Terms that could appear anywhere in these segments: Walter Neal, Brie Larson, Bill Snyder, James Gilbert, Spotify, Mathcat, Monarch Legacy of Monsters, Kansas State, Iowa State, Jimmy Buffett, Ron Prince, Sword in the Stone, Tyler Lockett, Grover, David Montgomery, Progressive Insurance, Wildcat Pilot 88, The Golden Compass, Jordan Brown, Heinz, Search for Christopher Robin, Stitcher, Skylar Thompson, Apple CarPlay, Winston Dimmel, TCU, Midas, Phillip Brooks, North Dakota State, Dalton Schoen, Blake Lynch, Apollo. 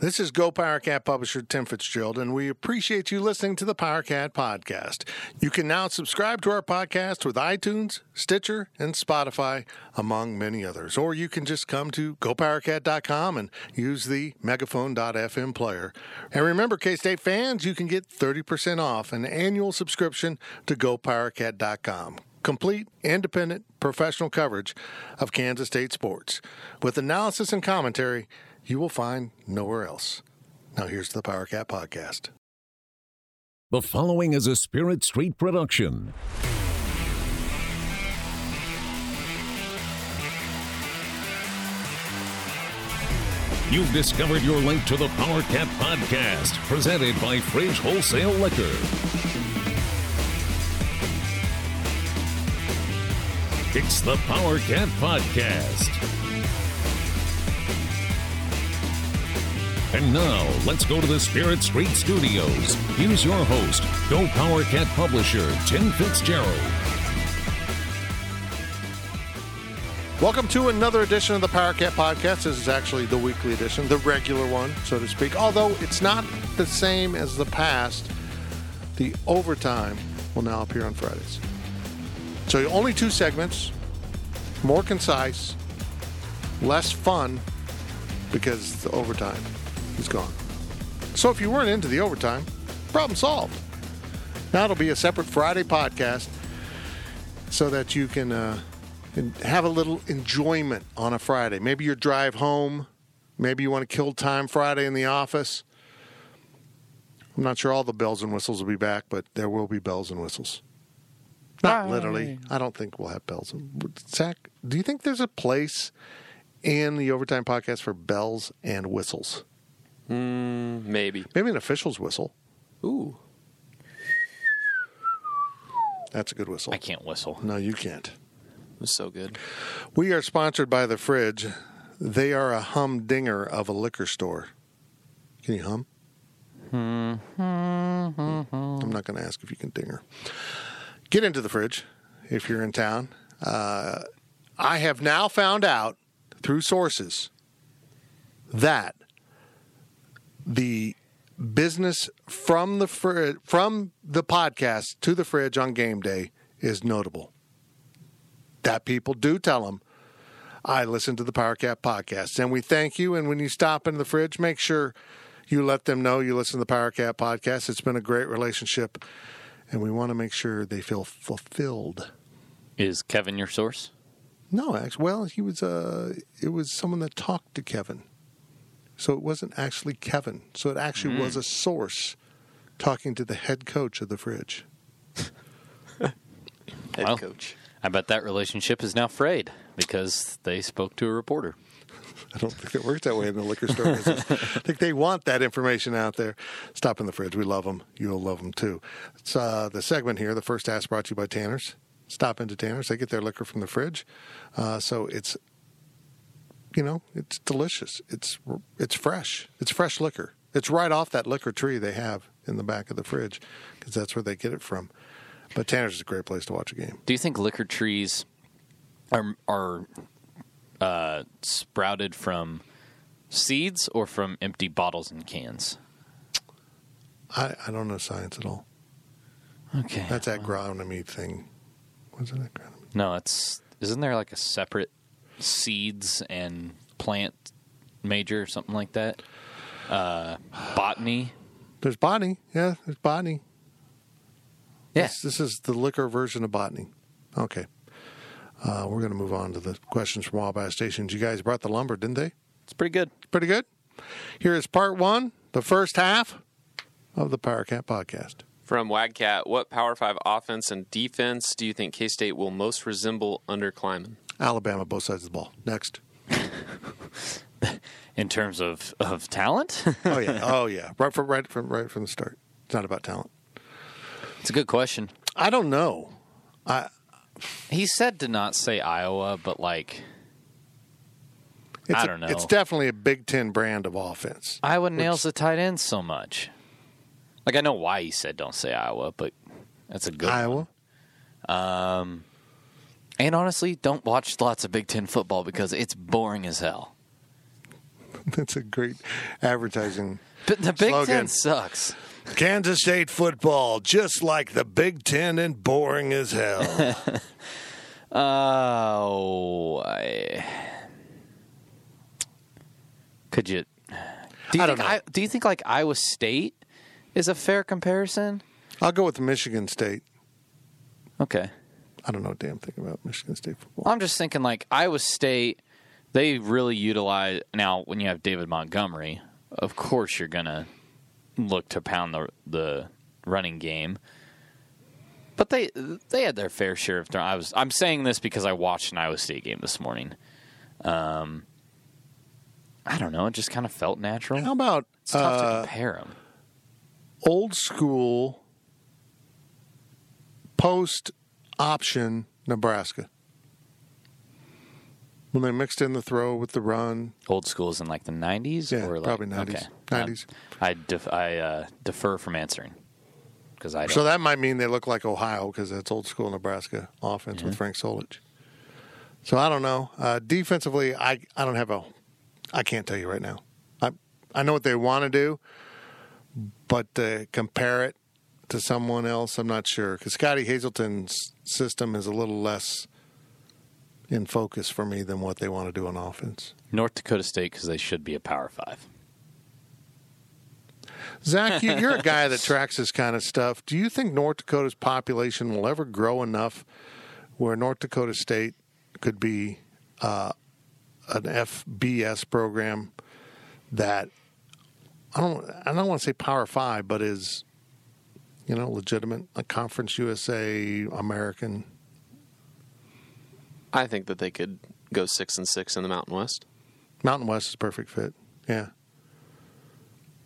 This is Go Power Cat publisher Tim Fitzgerald, and we appreciate you listening to the Power Cat podcast. You can now subscribe to our podcast with iTunes, Stitcher, and Spotify, among many others. Or you can just come to gopowercat.com and use the megaphone.fm player. And remember, K-State fans, you can get 30% off an annual subscription to gopowercat.com. Complete, independent, professional coverage of Kansas State sports with analysis and commentary you will find nowhere else. Now here's the Power Cat podcast. The following is a Spirit Street production. You've discovered your link to the Power Cat podcast, presented by Fridge Wholesale Liquor. It's the Power Cat podcast. And now, let's go to the Spirit Street Studios. Here's your host, Go Power Cat publisher, Tim Fitzgerald. Welcome to another edition of the Power Cat podcast. This is actually the weekly edition, the regular one, so to speak. Although it's not the same as the past, the overtime will now appear on Fridays. So only two segments, more concise, less fun, because the overtime is gone. So if you weren't into the overtime, problem solved. Now it'll be a separate Friday podcast so that you can have a little enjoyment on a Friday. Maybe your drive home. Maybe you want to kill time Friday in the office. I'm not sure all the bells and whistles will be back, but there will be bells and whistles. Not literally. I don't think we'll have bells. Zach, do you think there's a place in the overtime podcast for bells and whistles? Maybe. Maybe an official's whistle. Ooh. That's a good whistle. I can't whistle. No, you can't. It's so good. We are sponsored by The Fridge. They are a humdinger of a liquor store. Can you hum? I'm not going to ask if you can dinger. Get into The Fridge if you're in town. I have now found out through sources that the business from the podcast to The Fridge on game day is notable. That people do tell them, I listen to the Power Cat podcast. And we thank you. And when you stop in The Fridge, make sure you let them know you listen to the Power Cat podcast. It's been a great relationship. And we want to make sure they feel fulfilled. Is Kevin your source? No, actually. Well, he was it was someone that talked to Kevin. So it wasn't actually Kevin. So it actually was a source talking to the head coach of The Fridge. Head coach. I bet that relationship is now frayed because they spoke to a reporter. I don't think it works that way in the liquor store business. I think they want that information out there. Stop in The Fridge. We love them. You'll love them too. It's the segment here, the first ask, brought to you by Tanner's. Stop into Tanner's. They get their liquor from The Fridge. So it's... You know, it's delicious. It's fresh. It's fresh liquor. It's right off that liquor tree they have in the back of The Fridge because that's where they get it from. But Tanner's is a great place to watch a game. Do you think liquor trees are sprouted from seeds or from empty bottles and cans? I don't know science at all. Okay. That's agronomy thing. What's that agronomy? No, isn't there like a separate... seeds and plant major, something like that. Botany. There's botany. Yeah, there's botany. Yeah. This is the liquor version of botany. Okay. We're going to move on to the questions from Wabash Stations. You guys brought the lumber, didn't they? It's pretty good. Pretty good. Here is part one, the first half of the Power Cat podcast. From Wagcat, what Power 5 offense and defense do you think K-State will most resemble under Klieman? Alabama, both sides of the ball. Next. In terms of talent? Oh yeah. Right from the start. It's not about talent. It's a good question. I don't know. He said to not say Iowa, but I don't know. It's definitely a Big Ten brand of offense. Iowa nails the tight end so much. I know why he said don't say Iowa, but that's a good Iowa. One. And honestly, don't watch lots of Big Ten football because it's boring as hell. That's a great advertising slogan. The Big Ten sucks. Kansas State football, just like the Big Ten and boring as hell. Do you think like Iowa State is a fair comparison? I'll go with Michigan State. Okay. I don't know a damn thing about Michigan State football. I'm just thinking like Iowa State, they really utilize – now, when you have David Montgomery, of course you're going to look to pound the running game. But they had their fair share of – I'm saying this because I watched an Iowa State game this morning. I don't know. It just kind of felt natural. How about – it's tough to compare them. Old school post option Nebraska. When they mixed in the throw with the run. Old school is in like the 90s? Yeah, or probably 90s. Okay. 90s. I defer from answering. So that might mean they look like Ohio because that's old school Nebraska offense with Frank Solich. So I don't know. Defensively, I can't tell you right now. I know what they want to do, but to compare it to someone else, I'm not sure. Because Scotty Hazelton's system is a little less in focus for me than what they want to do on offense. North Dakota State, because they should be a Power Five. Zach, you're a guy that tracks this kind of stuff. Do you think North Dakota's population will ever grow enough where North Dakota State could be an FBS program that I don't want to say Power Five, but is, you know, legitimate, like Conference USA, American? I think that they could go 6-6 in the Mountain West. Mountain West is a perfect fit. Yeah.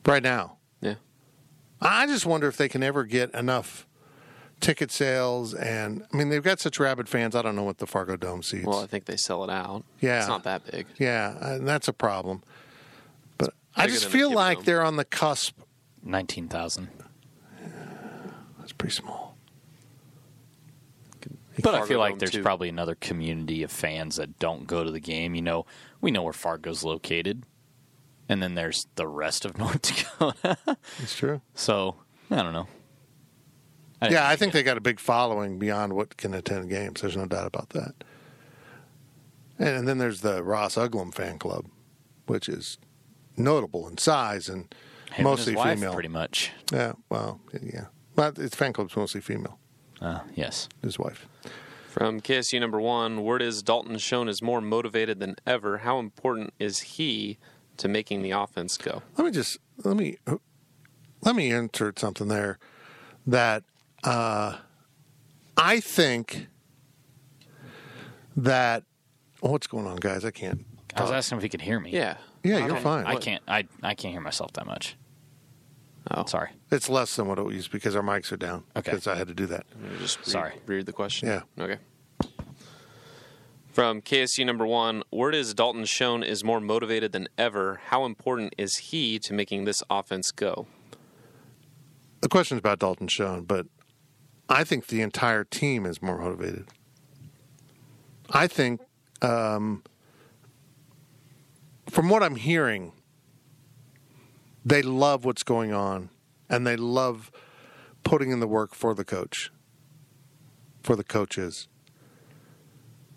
Right now. Yeah. I just wonder if they can ever get enough ticket sales, and I mean they've got such rabid fans. I don't know what the Fargo Dome seats. Well, I think they sell it out. Yeah. It's not that big. Yeah, and that's a problem. But I just feel like they're on the cusp. 19,000. That's pretty small. But I feel like there's probably another community of fans that don't go to the game. You know, we know where Fargo's located. And then there's the rest of North Dakota. It's true. So, I don't know. I think they got a big following beyond what can attend games. There's no doubt about that. And then there's the Ross Uglum fan club, which is notable in size and mostly female. Wife, pretty much. Yeah, well, yeah. But its fan club's mostly female. Yes. His wife. From KSU number one, word is Dalton Schoen is more motivated than ever. How important is he to making the offense go? Let me insert something there that I think that what's going on, guys? I can't. I was asking if he could hear me. Yeah, yeah, you're fine. I can't. I can't hear myself that much. Oh, sorry. It's less than what it used because our mics are down. Okay, because I had to do that. Read the question. Yeah. Okay. From KSU number one, word is Dalton Schoen is more motivated than ever. How important is he to making this offense go? The question is about Dalton Schoen, but I think the entire team is more motivated. I think, from what I'm hearing, they love what's going on, and they love putting in the work for the coach, for the coaches.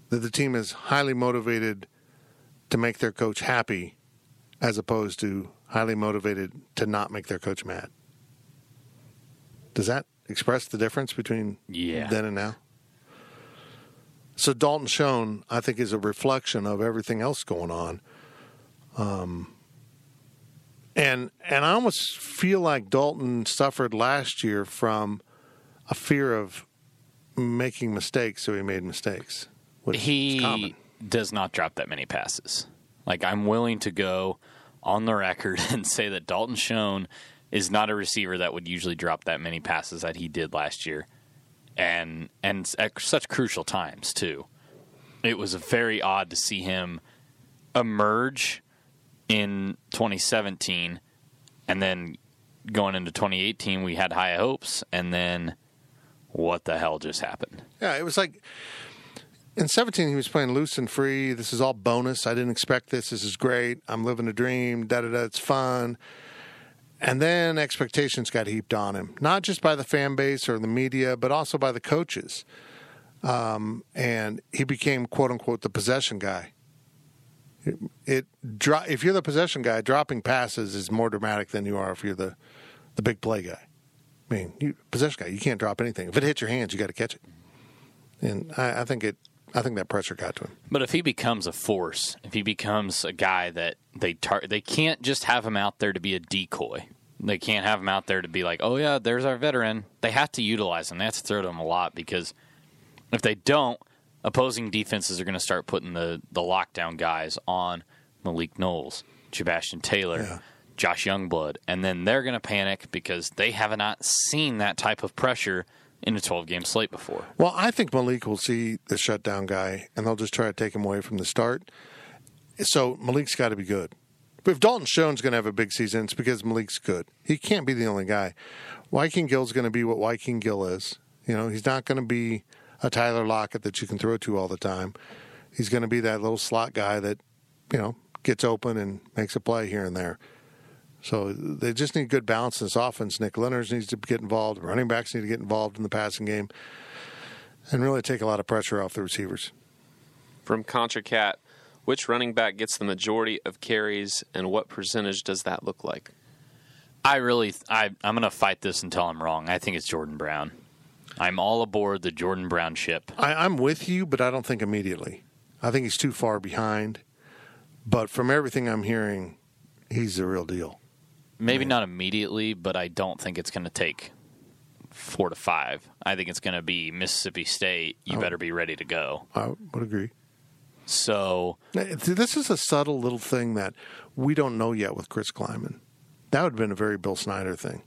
That the team is highly motivated to make their coach happy as opposed to highly motivated to not make their coach mad. Does that express the difference between then and now? So Dalton Schoen, I think, is a reflection of everything else going on. And I almost feel like Dalton suffered last year from a fear of making mistakes, so he made mistakes. He does not drop that many passes. Like, I'm willing to go on the record and say that Dalton Schoen is not a receiver that would usually drop that many passes that he did last year. And at such crucial times, too. It was very odd to see him emerge in 2017. And then going into 2018, we had high hopes. And then what the hell just happened? Yeah, it was like... In 17, he was playing loose and free. This is all bonus. I didn't expect this. This is great. I'm living a dream. Da-da-da. It's fun. And then expectations got heaped on him, not just by the fan base or the media, but also by the coaches. And he became, quote-unquote, the possession guy. If you're the possession guy, dropping passes is more dramatic than you are if you're the big play guy. I mean, possession guy, you can't drop anything. If it hits your hands, you got to catch it. And I think that pressure got to him. But if he becomes a force, if he becomes a guy that they can't just have him out there to be a decoy. They can't have him out there to be like, oh, yeah, there's our veteran. They have to utilize him. They have to throw to him a lot, because if they don't, opposing defenses are going to start putting the lockdown guys on Malik Knowles, Sebastian Taylor, yeah, Josh Youngblood, and then they're going to panic because they have not seen that type of pressure in a 12-game slate before. Well, I think Malik will see the shutdown guy, and they'll just try to take him away from the start. So Malik's got to be good. But if Dalton Schoen's going to have a big season, it's because Malik's good. He can't be the only guy. Wyking Gill's going to be what Wyking Gill is. You know, he's not going to be a Tyler Lockett that you can throw to all the time. He's going to be that little slot guy that, you know, gets open and makes a play here and there. So they just need good balance in this offense. Nick Leonard needs to get involved. Running backs need to get involved in the passing game and really take a lot of pressure off the receivers. From Contra Cat, which running back gets the majority of carries, and what percentage does that look like? I'm going to fight this until I'm wrong. I think it's Jordan Brown. I'm all aboard the Jordan Brown ship. I'm with you, but I don't think immediately. I think he's too far behind. But from everything I'm hearing, he's the real deal. Maybe not immediately, but I don't think it's going to take 4 to 5. I think it's going to be Mississippi State. You better be ready to go. I would agree. So this is a subtle little thing that we don't know yet with Chris Klieman. That would have been a very Bill Snyder thing.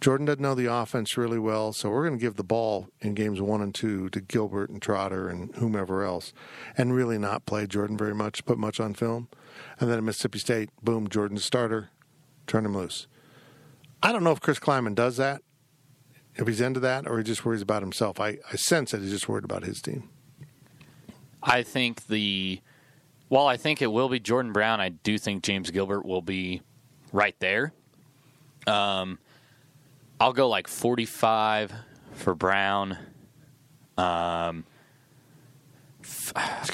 Jordan doesn't know the offense really well, so we're going to give the ball in games 1 and 2 to Gilbert and Trotter and whomever else, and really not play Jordan very much, put much on film. And then at Mississippi State, boom, Jordan's starter. Turn him loose. I don't know if Chris Klieman does that, if he's into that, or he just worries about himself. I sense that he's just worried about his team. I think while I think it will be Jordan Brown, I do think James Gilbert will be right there. I'll go like 45 for Brown. I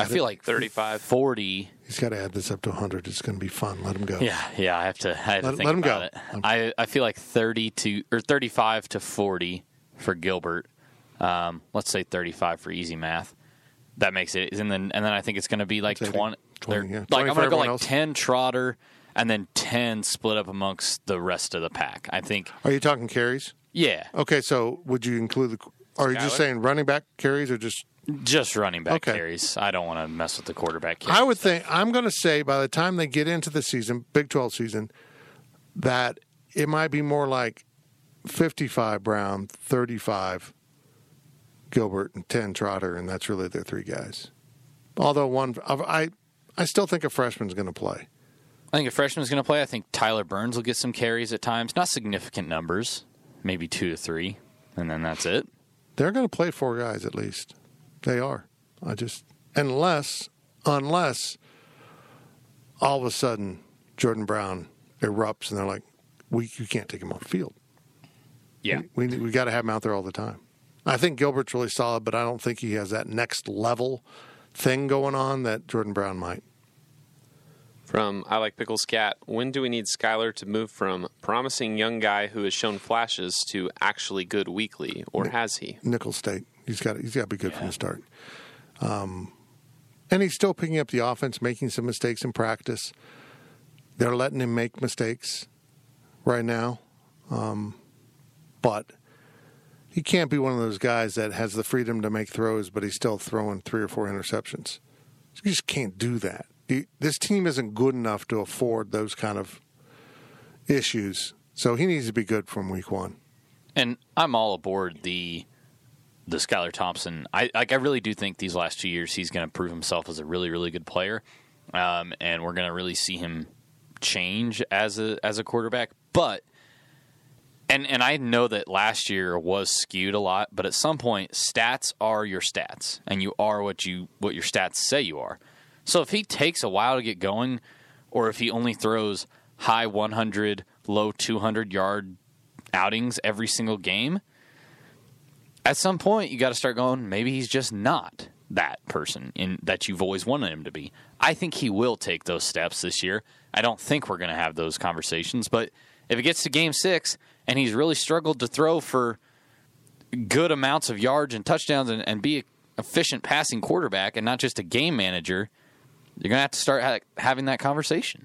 feel like 35, 40. He's got to add this up to 100. It's going to be fun. Let him go. Yeah. I have to think about it. I feel like 35 to 40 for Gilbert. Let's say 35 for easy math. That makes it. And then I think it's going to be like 20 yeah. Like I'm going to go like else. 10 Trotter and then 10 split up amongst the rest of the pack. I think. Are you talking carries? Yeah. Okay. So would you include are you just saying running back carries or just? Just running back carries. I don't want to mess with the quarterback carries. I would think, I'm going to say by the time they get into the season, Big 12 season, that it might be more like 55 Brown, 35 Gilbert, and 10 Trotter, and that's really their three guys. Although I still think a freshman's going to play. I think a freshman's going to play. I think Tyler Burns will get some carries at times. Not significant numbers, maybe 2 to 3, and then that's it. They're going to play four guys at least. They are. Unless all of a sudden Jordan Brown erupts and they're like, you can't take him off the field. Yeah. We got to have him out there all the time. I think Gilbert's really solid, but I don't think he has that next level thing going on that Jordan Brown might. From I Like Pickles Cat, when do we need Skyler to move from promising young guy who has shown flashes to actually good weekly, or has he? Nicholls State. He's got to be good from the start. And he's still picking up the offense, making some mistakes in practice. They're letting him make mistakes right now. But he can't be one of those guys that has the freedom to make throws, but he's still throwing 3 or 4 interceptions. You just can't do that. This team isn't good enough to afford those kind of issues. So he needs to be good from week 1. And I'm all aboard the Skylar Thompson. I really do think these last 2 years he's going to prove himself as a really, really good player, and we're going to really see him change as a quarterback. But And I know that last year was skewed a lot, but at some point, stats are your stats, and you are what your stats say you are. So if he takes a while to get going, or if he only throws high 100, low 200-yard outings every single game, at some point you got to start going, maybe he's just not that person in that you've always wanted him to be. I think he will take those steps this year. I don't think we're going to have those conversations, but if it gets to Game 6 and he's really struggled to throw for good amounts of yards and touchdowns and be an efficient passing quarterback and not just a game manager, you're going to have to start having that conversation.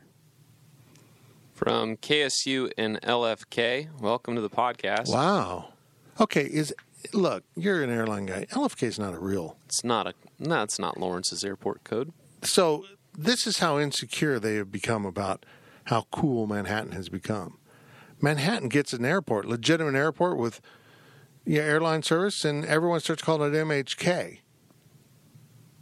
From KSU and LFK, welcome to the podcast. Wow. Okay, look, you're an airline guy. LFK is not a real. It's not Lawrence's airport code. So this is how insecure they have become about how cool Manhattan has become. Manhattan gets an airport, legitimate airport with airline service, and everyone starts calling it MHK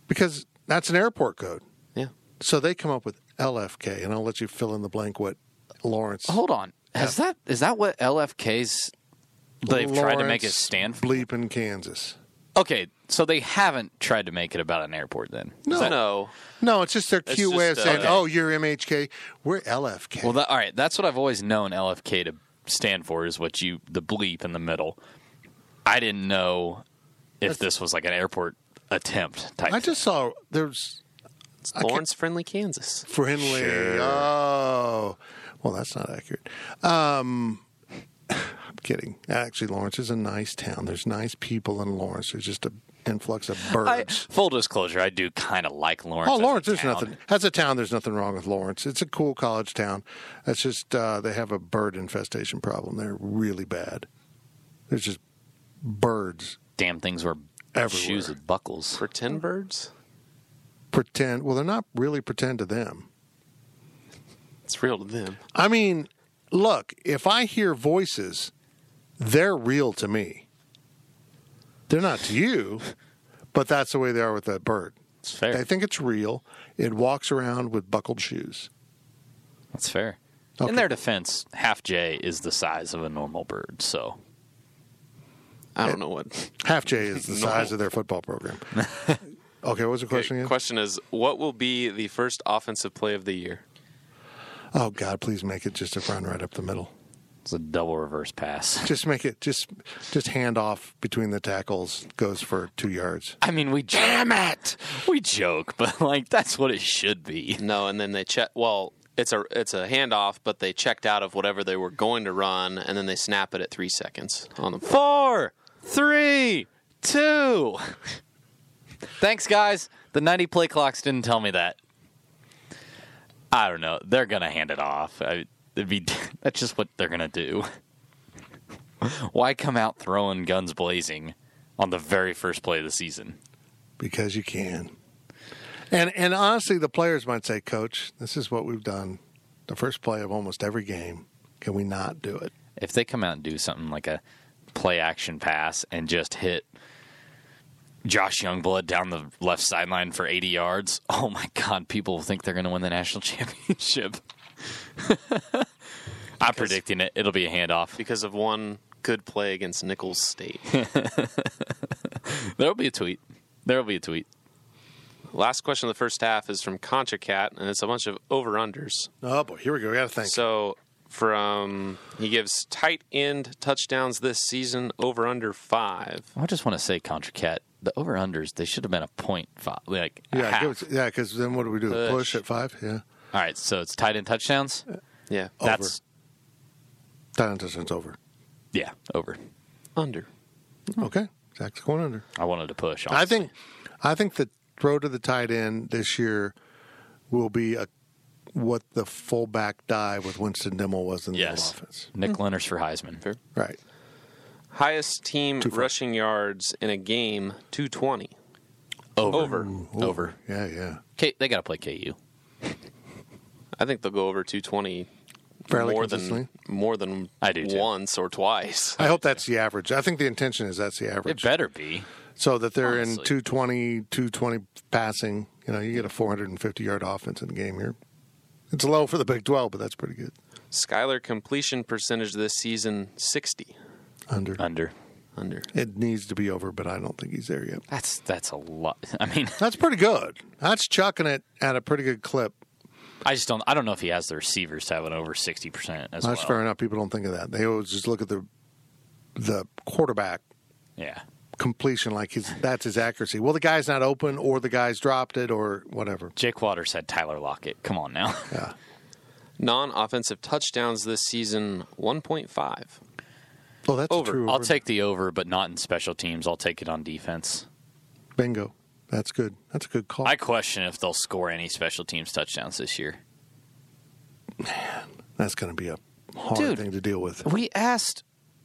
because that's an airport code. Yeah. So they come up with LFK, and I'll let you fill in the blank what Lawrence. Hold on. Is that what LFK's they've Lawrence tried to make it stand for? Bleeping Kansas. Okay, so they haven't tried to make it about an airport then. No, it's just their cute way of saying, oh, you're MHK, we're LFK. Well, all right, that's what I've always known LFK to stand for is what the bleep in the middle. I didn't know if this was like an airport attempt type. I just saw there's Lawrence-friendly Kansas. Friendly. Sure. Oh. Well, that's not accurate. I'm kidding. Actually, Lawrence is a nice town. There's nice people in Lawrence. There's just an influx of birds. Full disclosure, I do kind of like Lawrence. Oh, Lawrence, there's nothing. As a town, there's nothing wrong with Lawrence. It's a cool college town. It's just they have a bird infestation problem. They're really bad. There's just birds. Damn things wear everywhere. Shoes with buckles. Pretend birds? Pretend. Well, they're not really pretend to them. It's real to them. I mean, look, if I hear voices, they're real to me. They're not to you, but that's the way they are with that bird. It's fair. They think it's real. It walks around with buckled shoes. That's fair. Okay. In their defense, Half J is the size of a normal bird, so I don't know what. Half J is the size of their football program. Okay, what was the question again? The question is, what will be the first offensive play of the year? Oh, God, please make it just a run right up the middle. It's a double reverse pass. Just make it, just hand off between the tackles, goes for 2 yards. I mean, we joke, but, like, that's what it should be. No, and then they check, well, it's a handoff, but they checked out of whatever they were going to run, and then they snap it at 3 seconds. On the 4, 3, 2. Thanks, guys. The 90 play clocks didn't tell me that. I don't know. They're going to hand it off. That's just what they're going to do. Why come out throwing guns blazing on the very first play of the season? Because you can. And honestly, the players might say, Coach, this is what we've done. The first play of almost every game. Can we not do it? If they come out and do something like a play-action pass and just hit Josh Youngblood down the left sideline for 80 yards. Oh, my God. People think they're going to win the national championship. I'm predicting it. It'll be a handoff. Because of one good play against Nicholls State. There'll be a tweet. Last question of the first half is from Contra Cat, and it's a bunch of over-unders. Oh, boy. Here we go. We got to think. So, he gives tight end touchdowns this season, over-under 5. I just want to say, Contra Cat, the over-unders, they should have been a 0.5. Like because then what do we do? Push at 5? Yeah. All right, so it's tight end touchdowns? Yeah. Over. Tight end touchdowns over. Yeah, over. Under. Okay. Zach's going under. I wanted to push, honestly. I think the throw to the tight end this year will be what the fullback dive with Winston Dimmel was in the offense. Nick Leonard's for Heisman. Fair. Right. Highest team rushing yards in a game, 220. Over. Yeah. They got to play KU. I think they'll go over 220 more than I do once or twice. I hope that's the average. I think the intention is that's the average. It better be. So that they're honestly in 220 passing. You get a 450-yard offense in the game here. It's low for the Big 12, but that's pretty good. Skyler completion percentage this season, 60. Under. It needs to be over, but I don't think he's there yet. That's a lot. I mean, that's pretty good. That's chucking it at a pretty good clip. I don't know if he has the receivers to have it over 60% as well. That's fair enough. People don't think of that. They always just look at the quarterback. Yeah. Completion, like that's his accuracy. Well, the guy's not open, or the guy's dropped it, or whatever. Jake Waters had Tyler Lockett. Come on now. Yeah. Non-offensive touchdowns this season, 1.5. Oh, that's over. True. Over. I'll take the over, but not in special teams. I'll take it on defense. Bingo. That's good. That's a good call. I question if they'll score any special teams touchdowns this year. Man, that's going to be a hard thing to deal with. We asked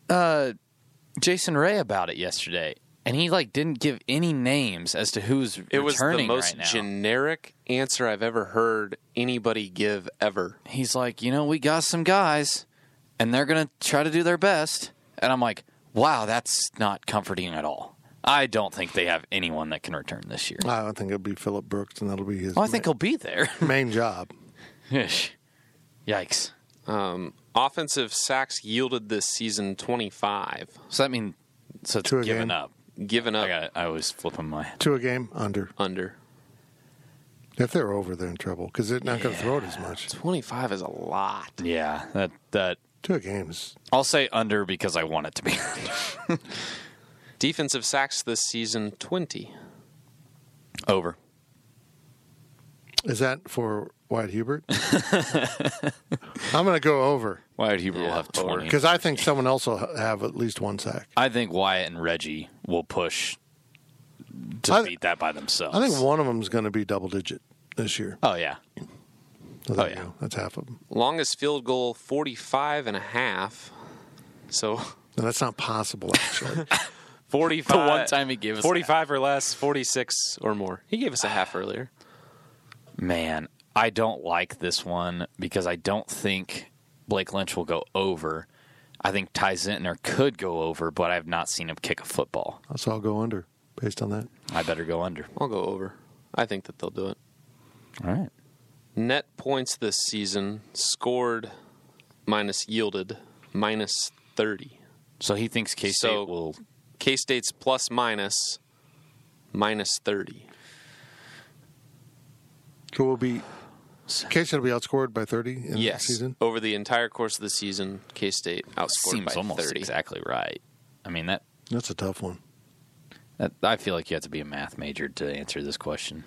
Jason Ray about it yesterday, and he didn't give any names as to who's returning right now. It was the most generic answer I've ever heard anybody give ever. He's like, we got some guys, and they're going to try to do their best. And I'm like, wow, that's not comforting at all. I don't think they have anyone that can return this year. I don't think it'll be Phillip Brooks, and that'll be his. Well, I think he'll be there. Main job. Ish. Yikes. Offensive sacks yielded this season 25. So that means it's given up. Given up. I was flipping my head. To a game, under. If they're over, they're in trouble because they're not going to throw it as much. 25 is a lot. Yeah, that. To a game is. I'll say under because I want it to be under. Defensive sacks this season, 20. Over. Is that for Wyatt Hubert? I'm going to go over. Wyatt Hubert will have 20. Because I think someone else will have at least one sack. I think Wyatt and Reggie will push to beat that by themselves. I think one of them is going to be double-digit this year. Oh, yeah. So that's half of them. Longest field goal, 45.5. So no, that's not possible, actually. 45. The one time he gave us 45 or less, 46 or more. He gave us a half earlier. Man, I don't like this one because I don't think Blake Lynch will go over. I think Ty Zentner could go over, but I have not seen him kick a football. So I'll go under based on that. I better go under. I'll go over. I think that they'll do it. All right. Net points this season, scored minus yielded, minus 30. So he thinks K-State will... K-State's plus minus, minus 30. So K-State will be outscored by 30 in the season? Over the entire course of the season, K-State outscored by 30. Seems almost exactly right. I mean, that's a tough one. I feel like you have to be a math major to answer this question.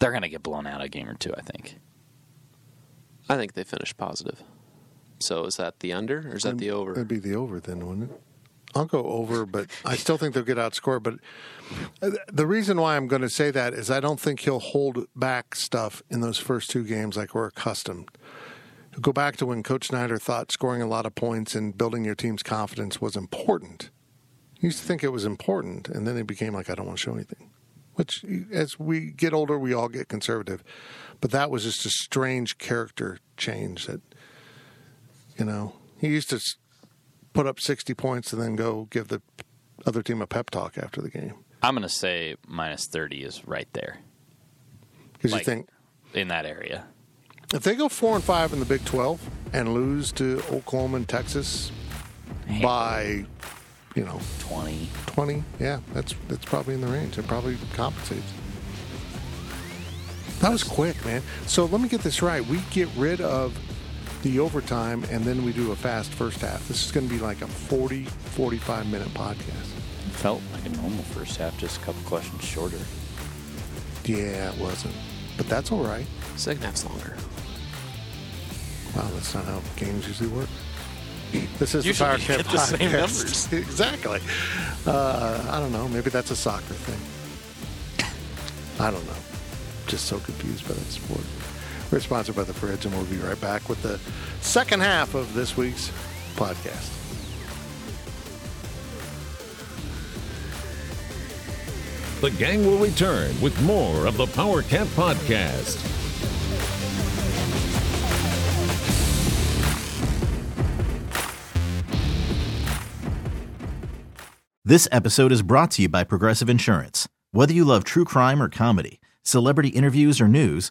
They're going to get blown out a game or two, I think. I think they finished positive. So is that the under or is that the over? That'd be the over then, wouldn't it? I'll go over, but I still think they'll get outscored. But the reason why I'm going to say that is I don't think he'll hold back stuff in those first two games like we're accustomed. He'll go back to when Coach Snyder thought scoring a lot of points and building your team's confidence was important. He used to think it was important, and then it became like, I don't want to show anything. Which, as we get older, we all get conservative. But that was just a strange character change that... he used to put up 60 points and then go give the other team a pep talk after the game. I'm going to say minus 30 is right there. Because you think in that area, if they go 4-5 in the Big 12 and lose to Oklahoma and Texas by 20, yeah, that's probably in the range. It probably compensates. That was quick, man. So let me get this right. We get rid of the overtime, and then we do a fast first half. This is going to be like a 40, 45-minute podcast. It felt like a normal first half, just a couple questions shorter. Yeah, it wasn't. But that's all right. Second half's longer. Wow, that's not how games usually work. This is usually the PowerCat podcast. The same numbers. Exactly. I don't know. Maybe that's a soccer thing. I don't know. Just so confused by that sport. We're sponsored by The Fridge, and we'll be right back with the second half of this week's podcast. The gang will return with more of the Power Cat Podcast. This episode is brought to you by Progressive Insurance. Whether you love true crime or comedy, celebrity interviews or news,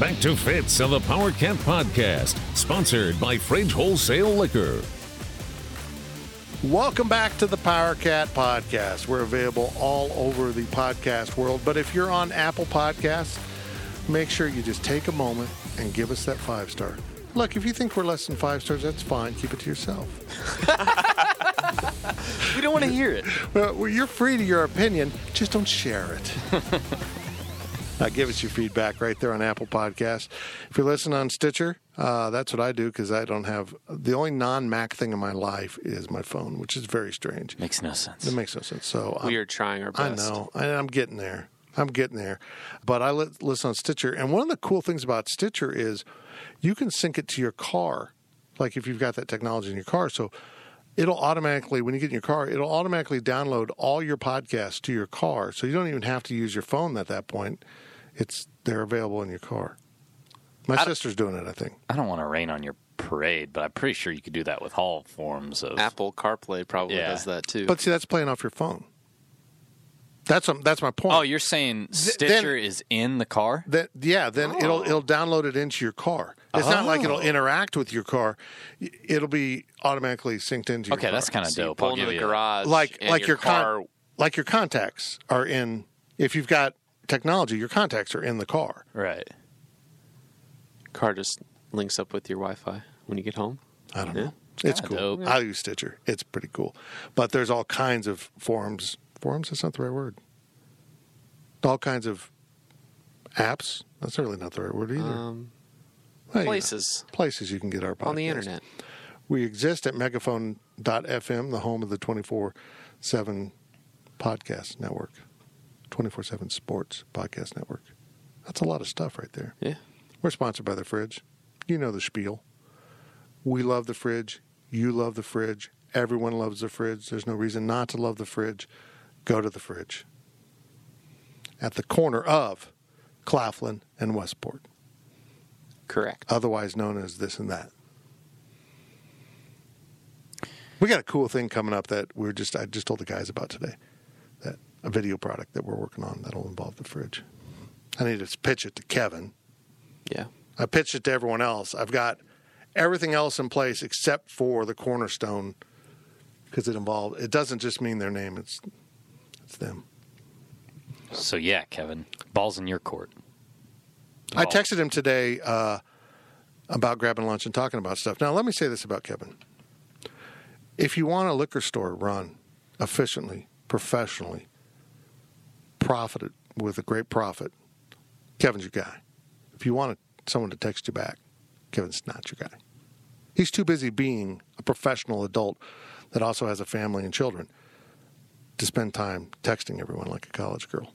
Back to Fitz of the Power Cat Podcast, sponsored by Fridge Wholesale Liquor. Welcome back to the Power Cat Podcast. We're available all over the podcast world, but if you're on Apple Podcasts, make sure you just take a moment and give us that 5-star. Look, if you think we're less than 5 stars, that's fine. Keep it to yourself. We don't want to hear it. Well, you're free to your opinion. Just don't share it. Give us your feedback right there on Apple Podcasts. If you're listening on Stitcher, that's what I do because I don't have – the only non-Mac thing in my life is my phone, which is very strange. Makes no sense. It makes no sense. So we are trying our best. I know. I'm getting there. But I listen on Stitcher. And one of the cool things about Stitcher is you can sync it to your car, like if you've got that technology in your car. So it'll automatically – when you get in your car, it'll automatically download all your podcasts to your car. So you don't even have to use your phone at that point. They're available in your car. My sister's doing it, I think. I don't want to rain on your parade, but I'm pretty sure you could do that with all forms of Apple CarPlay probably does that too. But see, that's playing off your phone. That's my point. Oh, you're saying Stitcher is in the car? It'll download it into your car. It's not like it'll interact with your car. It'll be automatically synced into your car. Okay, that's kind of dope. Pull into the garage, like your car, like your contacts are in. If you've got technology, your contacts are in the car. Right. Car just links up with your Wi-Fi when you get home. I don't know. It's cool. Dope. I use Stitcher. It's pretty cool. But there's all kinds of forums. Forums? That's not the right word. All kinds of apps. That's certainly not the right word either. Places. You know, places you can get our podcast. On the internet. We exist at megaphone.fm, the home of the 24/7 podcast network. 24/7 Sports Podcast Network. That's a lot of stuff right there. Yeah. We're sponsored by The Fridge. You know the spiel. We love The Fridge. You love The Fridge. Everyone loves The Fridge. There's no reason not to love The Fridge. Go to The Fridge. At the corner of Claflin and Westport. Correct. Otherwise known as This and That. We got a cool thing coming up that I just told the guys about today. A video product that we're working on that'll involve The Fridge. I need to pitch it to Kevin. Yeah. I pitched it to everyone else. I've got everything else in place except for the cornerstone because it doesn't just mean their name. It's them. So, yeah, Kevin, ball's in your court. I texted him today about grabbing lunch and talking about stuff. Now, let me say this about Kevin. If you want a liquor store run efficiently, professionally, profit with a great profit, Kevin's your guy. If you want someone to text you back, Kevin's not your guy. He's too busy being a professional adult that also has a family and children to spend time texting everyone like a college girl.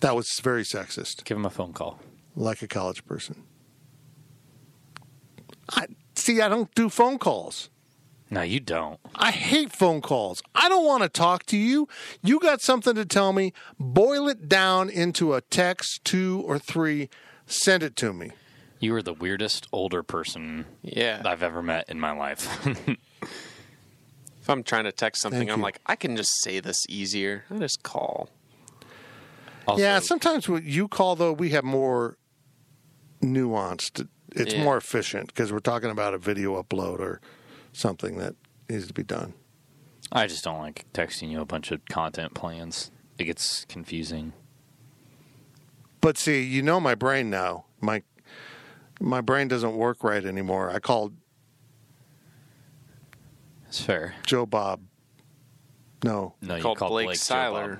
That was very sexist. Give him a phone call. Like a college person. I don't do phone calls. No, you don't. I hate phone calls. I don't want to talk to you. You got something to tell me. Boil it down into a text, 2 or 3. Send it to me. You are the weirdest older person I've ever met in my life. If I'm trying to text something, I'm like, I can just say this easier. I just call. Also, sometimes when you call, though, we have more nuanced. It's more efficient because we're talking about a video upload or something that needs to be done. I just don't like texting you a bunch of content plans. It gets confusing. But see, you know my brain now. My brain doesn't work right anymore. I called. That's fair. Joe Bob. No, you called Blake Seiler.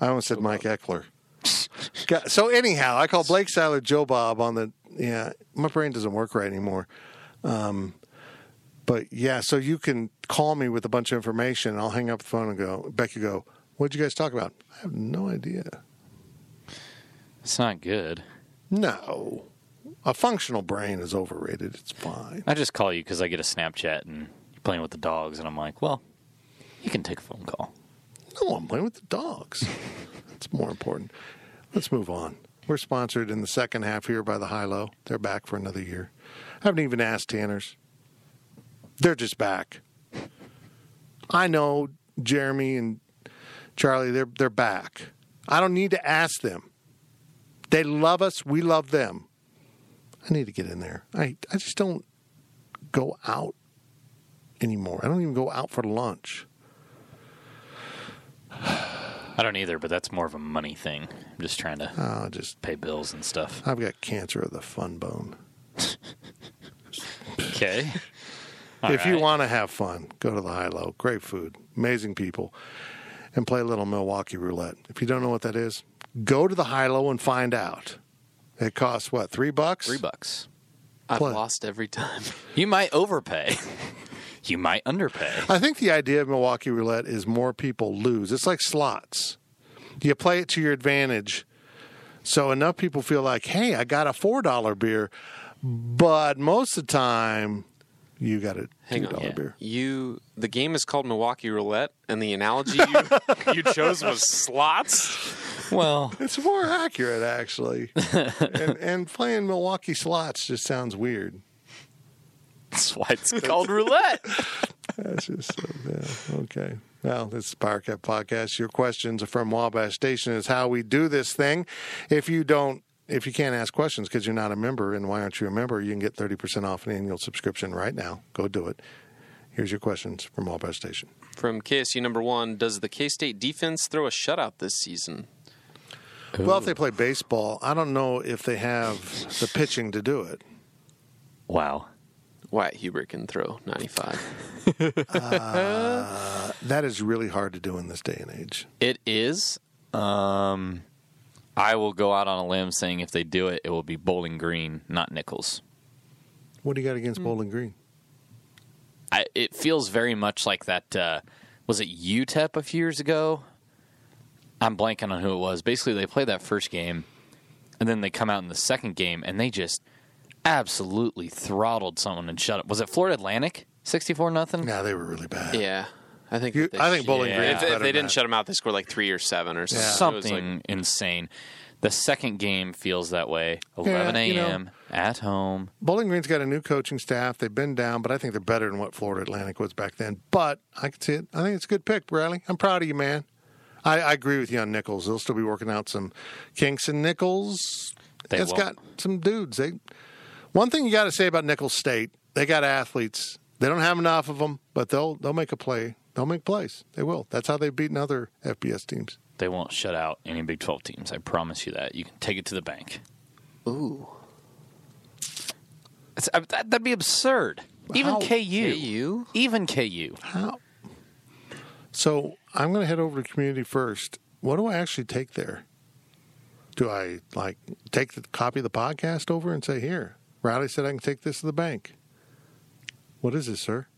I almost said Joe Mike Bob. Eckler. So anyhow, I called Blake Seiler Joe Bob on the my brain doesn't work right anymore. But, so you can call me with a bunch of information, and I'll hang up the phone and go, Becky, what'd you guys talk about? I have no idea. It's not good. No. A functional brain is overrated. It's fine. I just call you because I get a Snapchat and you're playing with the dogs, and I'm like, well, you can take a phone call. No, I'm playing with the dogs. That's more important. Let's move on. We're sponsored in the second half here by the Hilo. They're back for another year. I haven't even asked Tanner's. They're just back. I know Jeremy and Charlie, they're back. I don't need to ask them. They love us. We love them. I need to get in there. I just don't go out anymore. I don't even go out for lunch. I don't either, but that's more of a money thing. I'm just trying to just pay bills and stuff. I've got cancer of the fun bone. Okay. If you want to have fun, go to the Hilo. Great food, amazing people, and play a little Milwaukee roulette. If you don't know what that is, go to the Hilo and find out. It costs, what, $3? $3. I've lost every time. You might overpay. You might underpay. I think the idea of Milwaukee roulette is more people lose. It's like slots. You play it to your advantage, so enough people feel like, hey, I got a $4 beer, but most of the time you got a $2 beer. The game is called Milwaukee roulette, and the analogy you chose was slots? Well, it's more accurate, actually. and playing Milwaukee slots just sounds weird. That's why it's called roulette. That's just so bad. Okay. Well, this is the Power Cat Podcast. Your questions from Wabash Station is how we do this thing. If you can't ask questions because you're not a member, and why aren't you a member? You can get 30% off an annual subscription right now. Go do it. Here's your questions from Wabash Station. From KSU number one, does the K-State defense throw a shutout this season? Ooh. Well, if they play baseball, I don't know if they have the pitching to do it. Wow. Wyatt Hubert can throw 95. That is really hard to do in this day and age. It is. I will go out on a limb saying if they do it, it will be Bowling Green, not Nicholls. What do you got against Bowling Green? It feels very much like that. Was it UTEP a few years ago? I'm blanking on who it was. Basically, they played that first game, and then they come out in the second game, and they just absolutely throttled someone and shut up. Was it Florida Atlantic? 64-0? Yeah, they were really bad. Yeah. I think Bowling Green. If they didn't shut them out, they scored like 3 or 7 or something. Yeah. Something insane. The second game feels that way. 11 a.m. At home. Bowling Green's got a new coaching staff. They've been down, but I think they're better than what Florida Atlantic was back then. But I can see it. I think it's a good pick, Bradley. I'm proud of you, man. I agree with you on Nicholls. They'll still be working out some kinks in Nicholls. It's got some dudes. One thing you got to say about Nicholls State, they got athletes. They don't have enough of them, but they'll make a play. They'll make plays. They will. That's how they've beaten other FBS teams. They won't shut out any Big 12 teams. I promise you that. You can take it to the bank. Ooh. That'd be absurd. Even KU. Even KU. How? So I'm going to head over to community first. What do I actually take there? Do I, take the copy of the podcast over and say, here, Riley said I can take this to the bank? What is this, sir?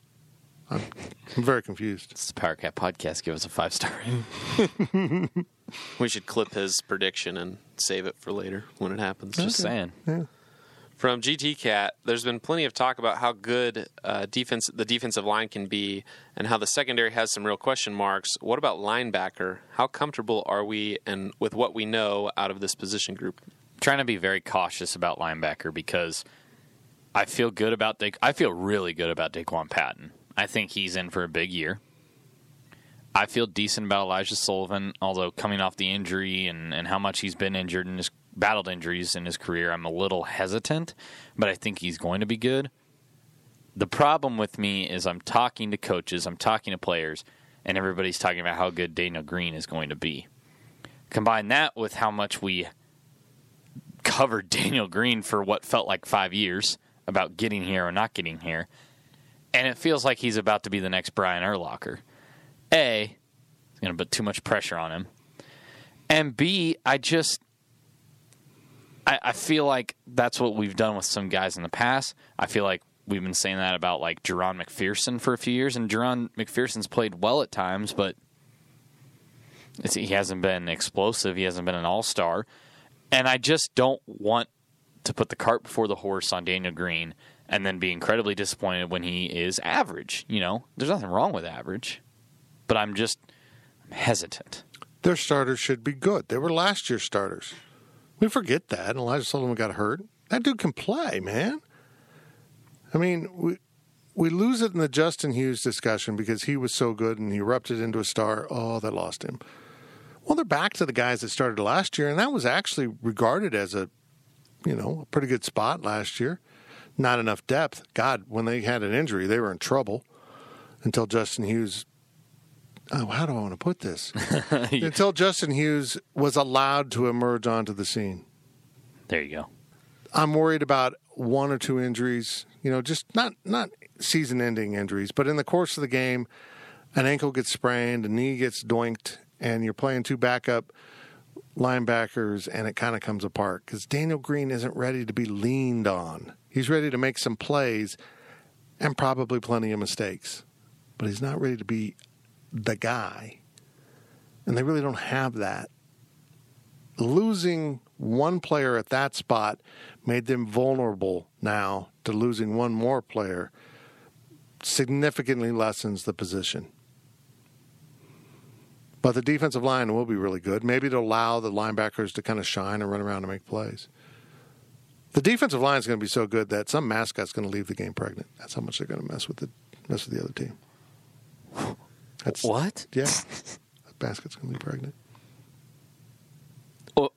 I'm very confused. It's the Power Cat Podcast. Give us a 5-star rating. We should clip his prediction and save it for later when it happens. Okay. Just saying. Yeah. From GT Cat, there's been plenty of talk about how good the defensive line can be and how the secondary has some real question marks. What about linebacker? How comfortable are we and with what we know out of this position group? I'm trying to be very cautious about linebacker because I feel good about I feel really good about Daquan Patton. I think he's in for a big year. I feel decent about Elijah Sullivan, although coming off the injury and how much he's been injured and has battled injuries in his career, I'm a little hesitant, but I think he's going to be good. The problem with me is I'm talking to coaches, I'm talking to players, and everybody's talking about how good Daniel Green is going to be. Combine that with how much we covered Daniel Green for what felt like 5 years about getting here or not getting here, and it feels like he's about to be the next Brian Urlacher. A, it's going to put too much pressure on him. And B, I feel like that's what we've done with some guys in the past. I feel like we've been saying that about, Jerron McPherson for a few years. And Jerron McPherson's played well at times, but he hasn't been explosive. He hasn't been an all-star. And I just don't want to put the cart before the horse on Daniel Green and then be incredibly disappointed when he is average. You know, there's nothing wrong with average, but I'm hesitant. Their starters should be good. They were last year's starters. We forget that. And Elijah Sullivan got hurt. That dude can play, man. I mean, we lose it in the Justin Hughes discussion because he was so good and he erupted into a star. Oh, they lost him. Well, they're back to the guys that started last year, and that was actually regarded as a pretty good spot last year. Not enough depth. God, when they had an injury, they were in trouble until Justin Hughes how do I want to put this? Until Justin Hughes was allowed to emerge onto the scene. There you go. I'm worried about one or two injuries, just not season-ending injuries, but in the course of the game, an ankle gets sprained, a knee gets doinked, and you're playing two backup linebackers, and it kind of comes apart because Daniel Green isn't ready to be leaned on. He's ready to make some plays and probably plenty of mistakes, but he's not ready to be the guy, and they really don't have that. Losing one player at that spot made them vulnerable now to losing one more player, significantly lessens the position. But the defensive line will be really good. Maybe it'll allow the linebackers to kind of shine and run around and make plays. The defensive line is going to be so good that some mascot's going to leave the game pregnant. That's how much they're going to mess with the other team. That's, what? Yeah. That basket's going to be pregnant. Well,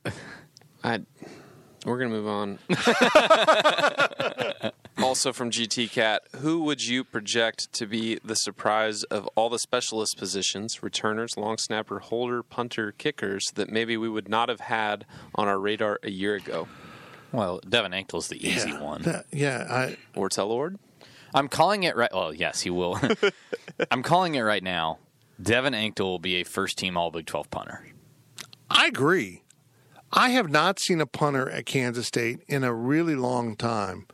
we're going to move on. Also from GT Cat, who would you project to be the surprise of all the specialist positions, returners, long snapper, holder, punter, kickers, that maybe we would not have had on our radar a year ago? Well, Devin Anctil's the easy one. Ortel Lord? I'm calling it right. Well, yes, he will. I'm calling it right now. Devin Anctil will be a first-team All-Big 12 punter. I agree. I have not seen a punter at Kansas State in a really long time.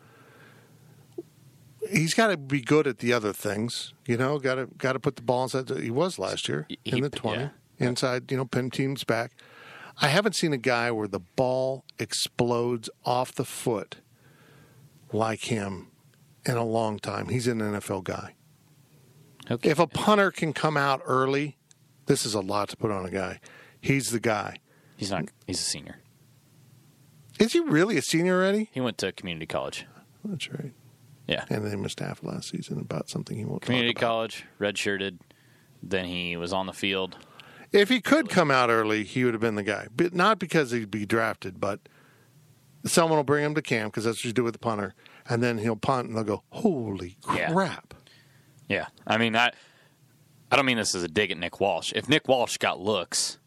He's got to be good at the other things, Got to put the ball inside. He was last year in the 20, inside. Pin teams back. I haven't seen a guy where the ball explodes off the foot like him in a long time. He's an NFL guy. Okay. If a punter can come out early, this is a lot to put on a guy. He's the guy. He's not. He's a senior. Is he really a senior already? He went to community college. That's right. Yeah. And they missed half last season about something he won't community talk about. College, redshirted. Then he was on the field. If he could come out early, he would have been the guy. But not because he'd be drafted, but someone will bring him to camp because that's what you do with the punter. And then he'll punt and they'll go, holy crap. Yeah. I mean, I don't mean this as a dig at Nick Walsh. If Nick Walsh got looks,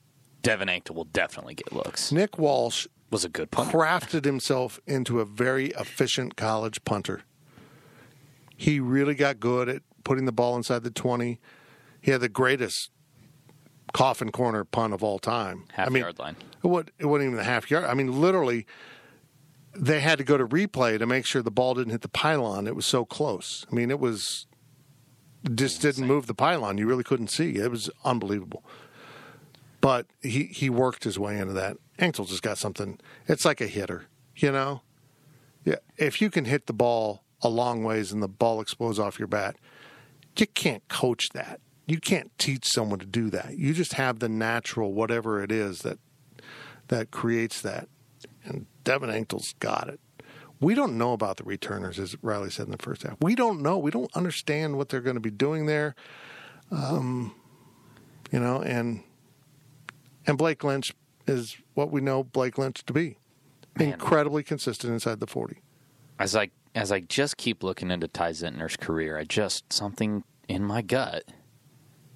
Devin Anctil will definitely get looks. Nick Walsh was a good punter. Crafted himself into a very efficient college punter. He really got good at putting the ball inside the 20. He had the greatest coffin corner punt of all time. Half-yard line. It wasn't even the half-yard. I mean, literally, they had to go to replay to make sure the ball didn't hit the pylon. It was so close. I mean, it was just didn't move the pylon. You really couldn't see. It was unbelievable. But he worked his way into that. Anctil just got something. It's like a hitter, Yeah, if you can hit the ball a long ways and the ball explodes off your bat, you can't coach that. You can't teach someone to do that. You just have the natural whatever it is that creates that. And Devin Anctil's got it. We don't know about the returners, as Riley said in the first half. We don't know. We don't understand what they're going to be doing there. And Blake Lynch is what we know Blake Lynch to be. Man. Incredibly consistent inside the 40. As I just keep looking into Ty Zentner's career, something in my gut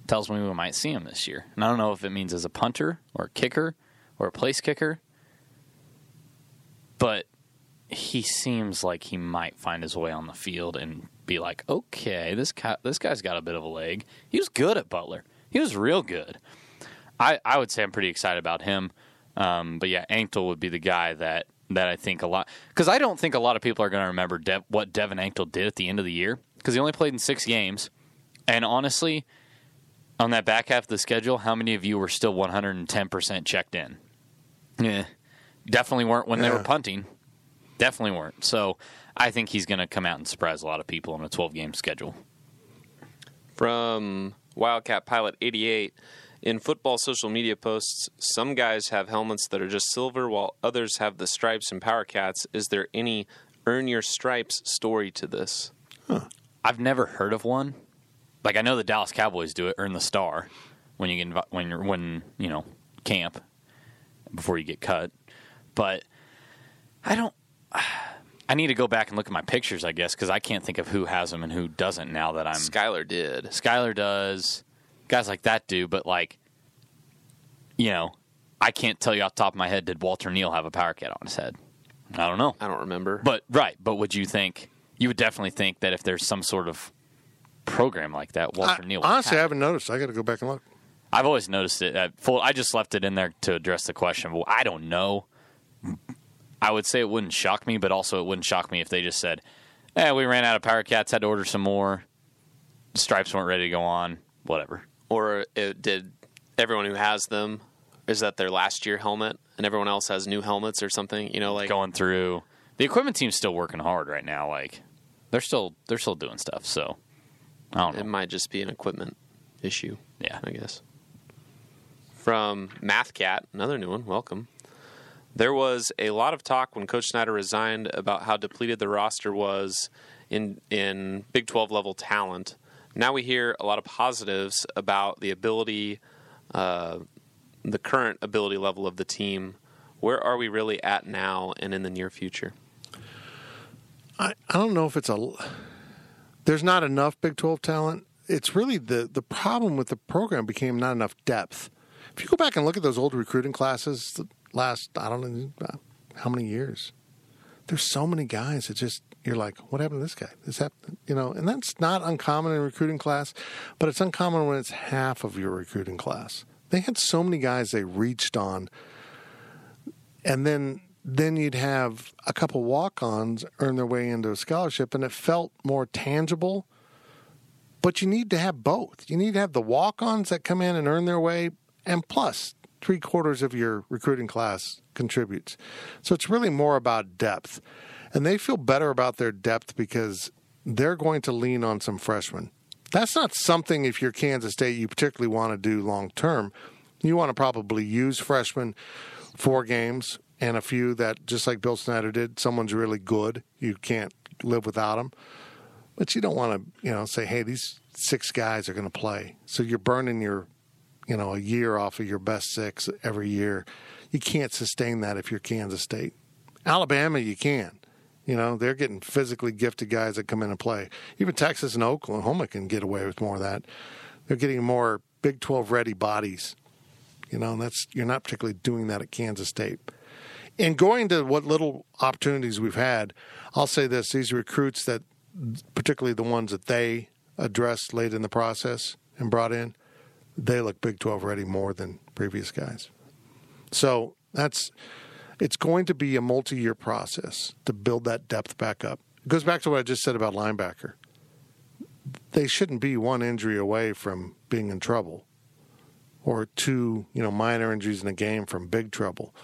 tells me we might see him this year. And I don't know if it means as a punter or a kicker or a place kicker, but he seems like he might find his way on the field and be like, okay, this guy's got a bit of a leg. He was good at Butler. He was real good. I would say I'm pretty excited about him. But yeah, Anctil would be the guy that I think a lot, because I don't think a lot of people are going to remember what Devin Anctil did at the end of the year, because he only played in 6 games. And honestly, on that back half of the schedule, how many of you were still 110% checked in? Yeah, Definitely weren't when they were punting. Definitely weren't. So I think he's going to come out and surprise a lot of people on a 12-game schedule. From Wildcat Pilot 88, in football social media posts, some guys have helmets that are just silver while others have the stripes and power cats. Is there any earn your stripes story to this? Huh. I've never heard of one. Like, I know the Dallas Cowboys do it, earn the star when you get when you camp before you get cut. But I don't – I need to go back and look at my pictures, I guess, because I can't think of who has them and who doesn't now that I'm – Skylar did. Skylar does. Guys like that do. But, like, you know, I can't tell you off the top of my head, did Walter Neal have a power cat on his head? I don't know. I don't remember. But, right. But would you think – you would definitely think that if there's some sort of program like that, Walter Neal would honestly, I haven't noticed. I got to go back and look. I've always noticed it. I just left it in there to address the question. Well, I don't know. I would say it wouldn't shock me, but also it wouldn't shock me if they just said, we ran out of power cats, had to order some more, stripes weren't ready to go on, whatever. Or did everyone who has them, is that their last year helmet and everyone else has new helmets or something? You know, like going through. The equipment team's still working hard right now. Like, they're still doing stuff, so I don't know. It might just be an equipment issue. Yeah, I guess. From MathCat, another new one. Welcome. There was a lot of talk when Coach Snyder resigned about how depleted the roster was in Big 12 level talent. Now we hear a lot of positives about the ability, the current ability level of the team. Where are we really at now and in the near future? I don't know if it's a... There's not enough Big 12 talent. It's really the problem with the program became not enough depth. If you go back and look at those old recruiting classes, the last, I don't know how many years, there's so many guys that just, you're like, what happened to this guy? This happened, you know, and that's not uncommon in a recruiting class, but it's uncommon when it's half of your recruiting class. They had so many guys they reached on, and then you'd have a couple walk-ons earn their way into a scholarship, and it felt more tangible. But you need to have both. You need to have the walk-ons that come in and earn their way, and plus three-quarters of your recruiting class contributes. So it's really more about depth. And they feel better about their depth because they're going to lean on some freshmen. That's not something, if you're Kansas State, you particularly want to do long-term. You want to probably use freshmen 4 games and a few that, just like Bill Snyder did, someone's really good. You can't live without them. But you don't want to, say, hey, these 6 guys are going to play. So you're burning your, a year off of your best 6 every year. You can't sustain that if you're Kansas State. Alabama, you can. They're getting physically gifted guys that come in and play. Even Texas and Oklahoma can get away with more of that. They're getting more Big 12 ready bodies. And you're not particularly doing that at Kansas State. And going to what little opportunities we've had, I'll say this, these recruits that, particularly the ones that they addressed late in the process and brought in, they look Big 12 ready more than previous guys. So it's going to be a multi-year process to build that depth back up. It goes back to what I just said about linebacker. They shouldn't be 1 injury away from being in trouble or 2, minor injuries in a game from big trouble.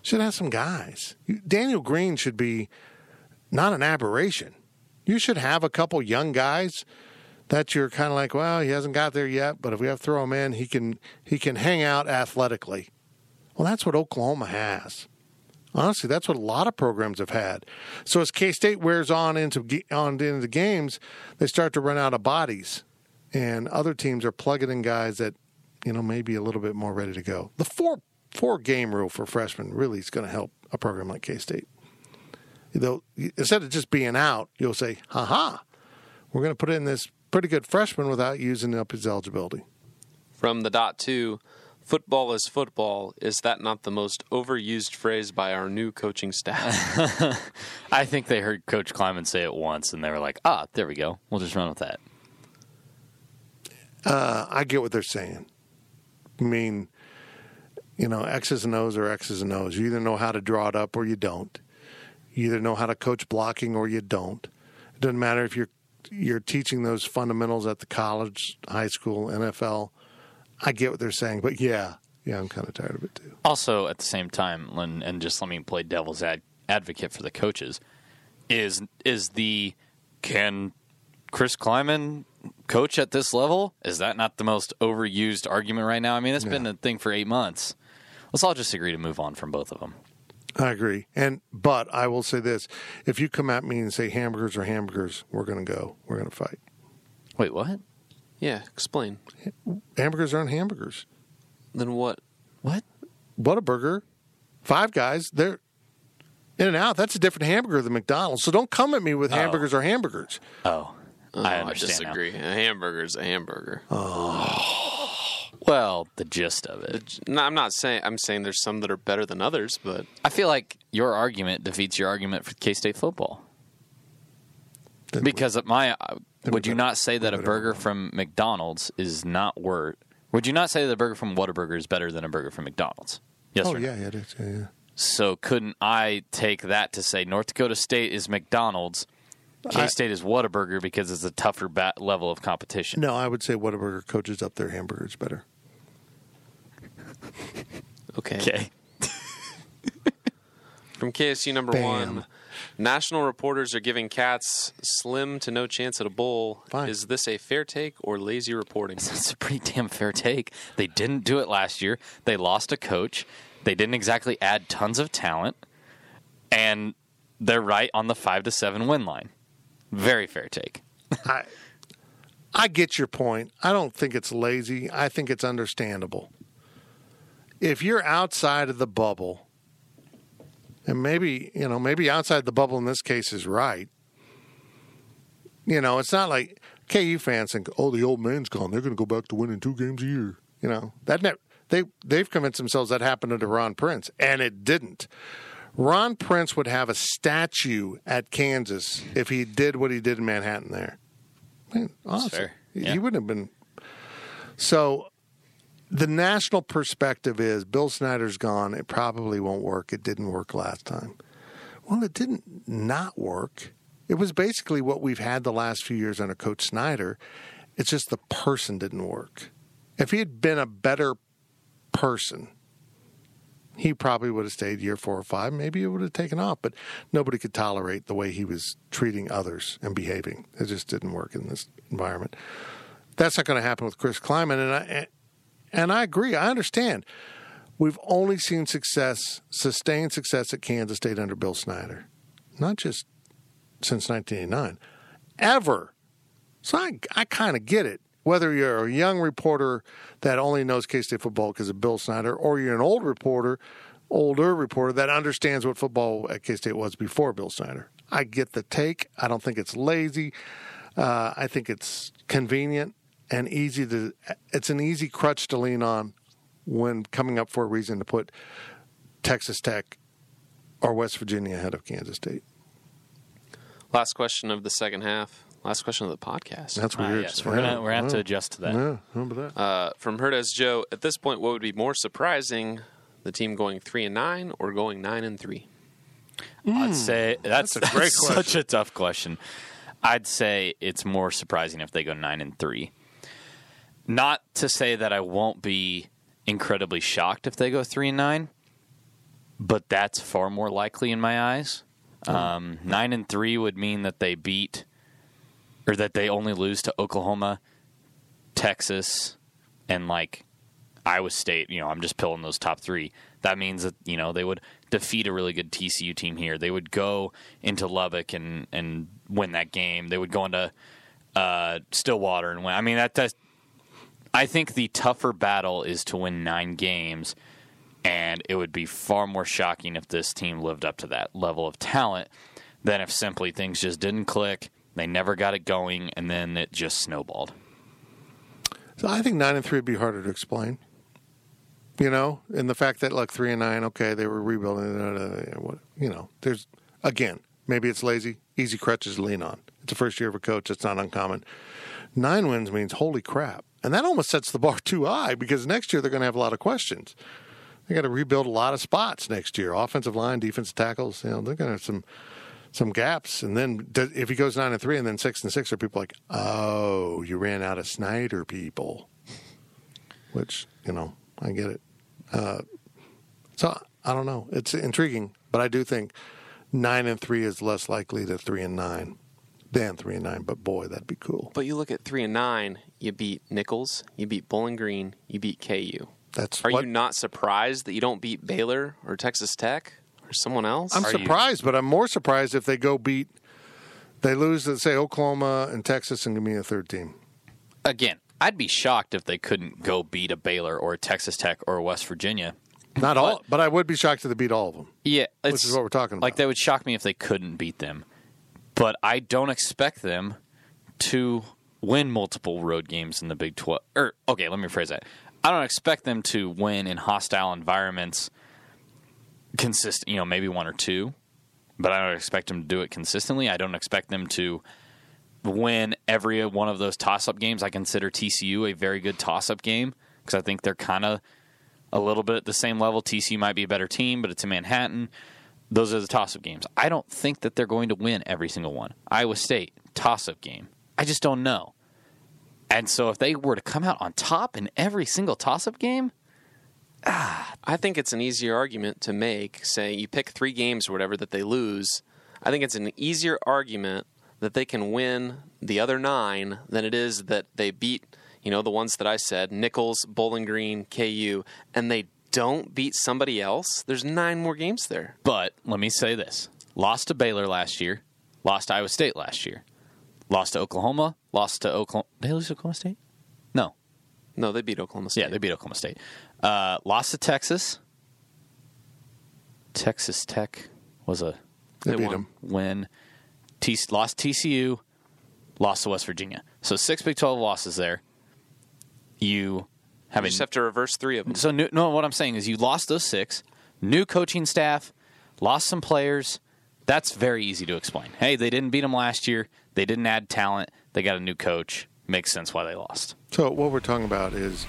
Should have some guys. Daniel Green should be not an aberration. You should have a couple young guys that you're kind of like, well, he hasn't got there yet, but if we have to throw him in, he can hang out athletically. Well, that's what Oklahoma has. Honestly, that's what a lot of programs have had. So as K-State wears on into the games, they start to run out of bodies, and other teams are plugging in guys that, may be a little bit more ready to go. The 4-game rule for freshmen really is going to help a program like K-State. Though instead of just being out, you'll say, ha-ha, we're going to put in this pretty good freshman without using up his eligibility. From the .2, football is football. Is that not the most overused phrase by our new coaching staff? I think they heard Coach Klieman say it once, and they were like, there we go. We'll just run with that. I get what they're saying. I mean, X's and O's are X's and O's. You either know how to draw it up or you don't. You either know how to coach blocking or you don't. It doesn't matter if you're teaching those fundamentals at the college, high school, NFL. I get what they're saying, but yeah, Yeah, I'm kind of tired of it, too. Also, at the same time, and just let me play devil's advocate for the coaches, is the, can Chris Klieman coach at this level? Is that not the most overused argument right now? I mean, it's been a thing for 8 months. Let's all just agree to move on from both of them. I agree. But I will say this. If you come at me and say hamburgers are hamburgers, we're going to go. We're going to fight. Wait, what? Yeah, explain. Hamburgers aren't hamburgers. Then what? What? Whataburger. Five Guys. They're In-N-Out. That's a different hamburger than McDonald's. So don't come at me with hamburgers are hamburgers. Oh, I understand. I disagree. Now. A hamburger is a hamburger. Oh. Well, the gist of it. No, I'm not saying. I'm saying there's some that are better than others, but I feel like your argument defeats your argument for K-State football. Because would you not say that a burger from McDonald's is not worth? Would you not say that a burger from Whataburger is better than a burger from McDonald's? Yes. Oh, or no? Yeah, it is. Yeah. So couldn't I take that to say North Dakota State is McDonald's? K-State is Whataburger because it's a tougher level of competition. No, I would say Whataburger coaches up their hamburgers better. Okay. From KSU number one, national reporters are giving cats slim to no chance at a bowl. Fine. Is this a fair take or lazy reporting? That's a pretty damn fair take. They didn't do it last year. They lost a coach. They didn't exactly add tons of talent. And they're right on the 5-7 win line. Very fair take. I get your point. I don't think it's lazy. I think it's understandable. If you're outside of the bubble, and maybe outside the bubble in this case is right. You know, it's not like KU fans think, oh, the old man's gone. They're going to go back to winning 2 games a year. You know, that they've convinced themselves that happened under Ron Prince, and it didn't. Ron Prince would have a statue at Kansas if he did what he did in Manhattan there. Man, awesome. Fair. Yeah. He wouldn't have been. So the national perspective is Bill Snyder's gone. It probably won't work. It didn't work last time. Well, it didn't not work. It was basically what we've had the last few years under Coach Snyder. It's just the person didn't work. If he had been a better person, he probably would have stayed year 4 or 5. Maybe it would have taken off, but nobody could tolerate the way he was treating others and behaving. It just didn't work in this environment. That's not going to happen with Chris Klieman, and I agree. I understand. We've only seen sustained success at Kansas State under Bill Snyder, not just since 1989, ever. So I kind of get it. Whether you're a young reporter that only knows K-State football because of Bill Snyder, or you're an older reporter that understands what football at K-State was before Bill Snyder. I get the take. I don't think it's lazy. I think it's convenient and easy to. It's an easy crutch to lean on when coming up for a reason to put Texas Tech or West Virginia ahead of Kansas State. Last question of the second half. Last question of the podcast. That's weird. Yes, we're gonna have to adjust to that. Yeah, remember that. From Herdez Joe, at this point, what would be more surprising, the team going 3-9 or going 9-3? I'd say that's question. Such a tough question. I'd say it's more surprising if they go 9-3. Not to say that I won't be incredibly shocked if they go 3-9, but that's far more likely in my eyes. 9-3 would mean that they beat. Or that they only lose to Oklahoma, Texas, and like Iowa State. You know, I'm just pulling those top 3. That means that, you know, they would defeat a really good TCU team here. They would go into Lubbock and win that game. They would go into Stillwater and win. I mean, I think the tougher battle is to win 9 games, and it would be far more shocking if this team lived up to that level of talent than if simply things just didn't click. They never got it going, and then it just snowballed. So I think 9-3 would be harder to explain. You know, and the fact that, like, 3-9, okay, they were rebuilding. You know, there's, again, maybe it's lazy. Easy crutches to lean on. It's the first year of a coach. It's not uncommon. 9 wins means holy crap. And that almost sets the bar too high because next year they're going to have a lot of questions. They got to rebuild a lot of spots next year. Offensive line, defensive tackles, you know, they're going to have some gaps, and then if he goes 9-3 and then 6-6, are people like, oh, you ran out of Snyder people? Which, you know, I get it. So I don't know. It's intriguing, but I do think 9-3 is less likely to 3-9 than 3-9. But boy, that'd be cool. But you look at 3-9, you beat Nicholls, you beat Bowling Green, you beat KU. Are you not surprised that you don't beat Baylor or Texas Tech or someone else? I'm surprised, but I'm more surprised if they lose, let's say, Oklahoma and Texas and give me a third team. Again, I'd be shocked if they couldn't go beat a Baylor or a Texas Tech or a West Virginia. But I would be shocked if they beat all of them. Yeah. Which is what we're talking about. Like, that would shock me if they couldn't beat them. But I don't expect them to win multiple road games in the Big 12. Okay, let me rephrase that. I don't expect them to win in hostile environments consistent, maybe one or two, but I don't expect them to do it consistently. I don't expect them to win every one of those toss-up games. I consider TCU a very good toss-up game because I think they're kind of a little bit at the same level. TCU might be a better team, but it's in Manhattan. Those are the toss-up games. I don't think that they're going to win every single one. Iowa State, toss-up game. I just don't know. And so if they were to come out on top in every single toss-up game, I think it's an easier argument to make, say you pick three games or whatever that they lose. I think it's an easier argument that they can win the other nine than it is that they beat, the ones that I said, Nicholls, Bowling Green, KU, and they don't beat somebody else. There's nine more games there. But let me say this. Lost to Baylor last year. Lost to Iowa State last year. Lost to Oklahoma. Did they lose to Oklahoma State? No. No, they beat Oklahoma State. Yeah, they beat Oklahoma State. Lost to Texas. Texas Tech was a win. Lost TCU. Lost to West Virginia. So 6 Big 12 losses there. You just have to reverse three of them. So what I'm saying is you lost those 6. New coaching staff. Lost some players. That's very easy to explain. Hey, they didn't beat them last year. They didn't add talent. They got a new coach. Makes sense why they lost. So what we're talking about is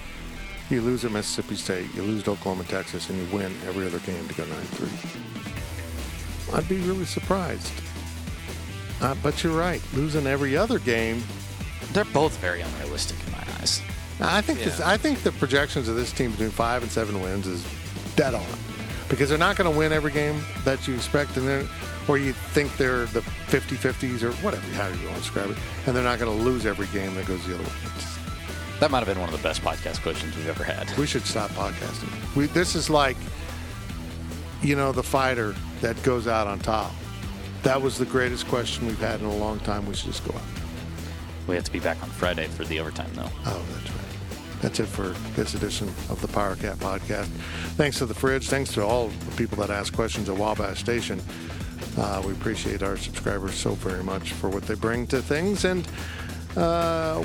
you lose at Mississippi State, you lose to Oklahoma, Texas, and you win every other game to go 9-3. I'd be really surprised. But you're right. Losing every other game. They're both very unrealistic in my eyes. I think the projections of this team between 5 and 7 wins is dead on. Because they're not going to win every game that you expect, or you think they're the 50-50s or whatever, how you want to describe it, and they're not going to lose every game that goes the other way. That might have been one of the best podcast questions we've ever had. We should stop podcasting. This is like, the fighter that goes out on top. That was the greatest question we've had in a long time. We should just go out. We have to be back on Friday for the overtime, though. Oh, that's right. That's it for this edition of the Power Cat Podcast. Thanks to the Fridge. Thanks to all the people that ask questions at Wabash Station. We appreciate our subscribers so very much for what they bring to things. And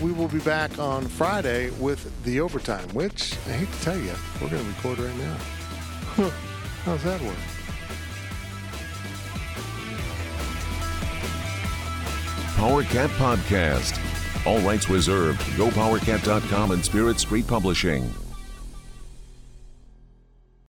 we will be back on Friday with the overtime, which I hate to tell you, we're going to record right now. Huh. How's that work? Power Cat Podcast. All rights reserved. gopowercat.com and Spirit Street Publishing.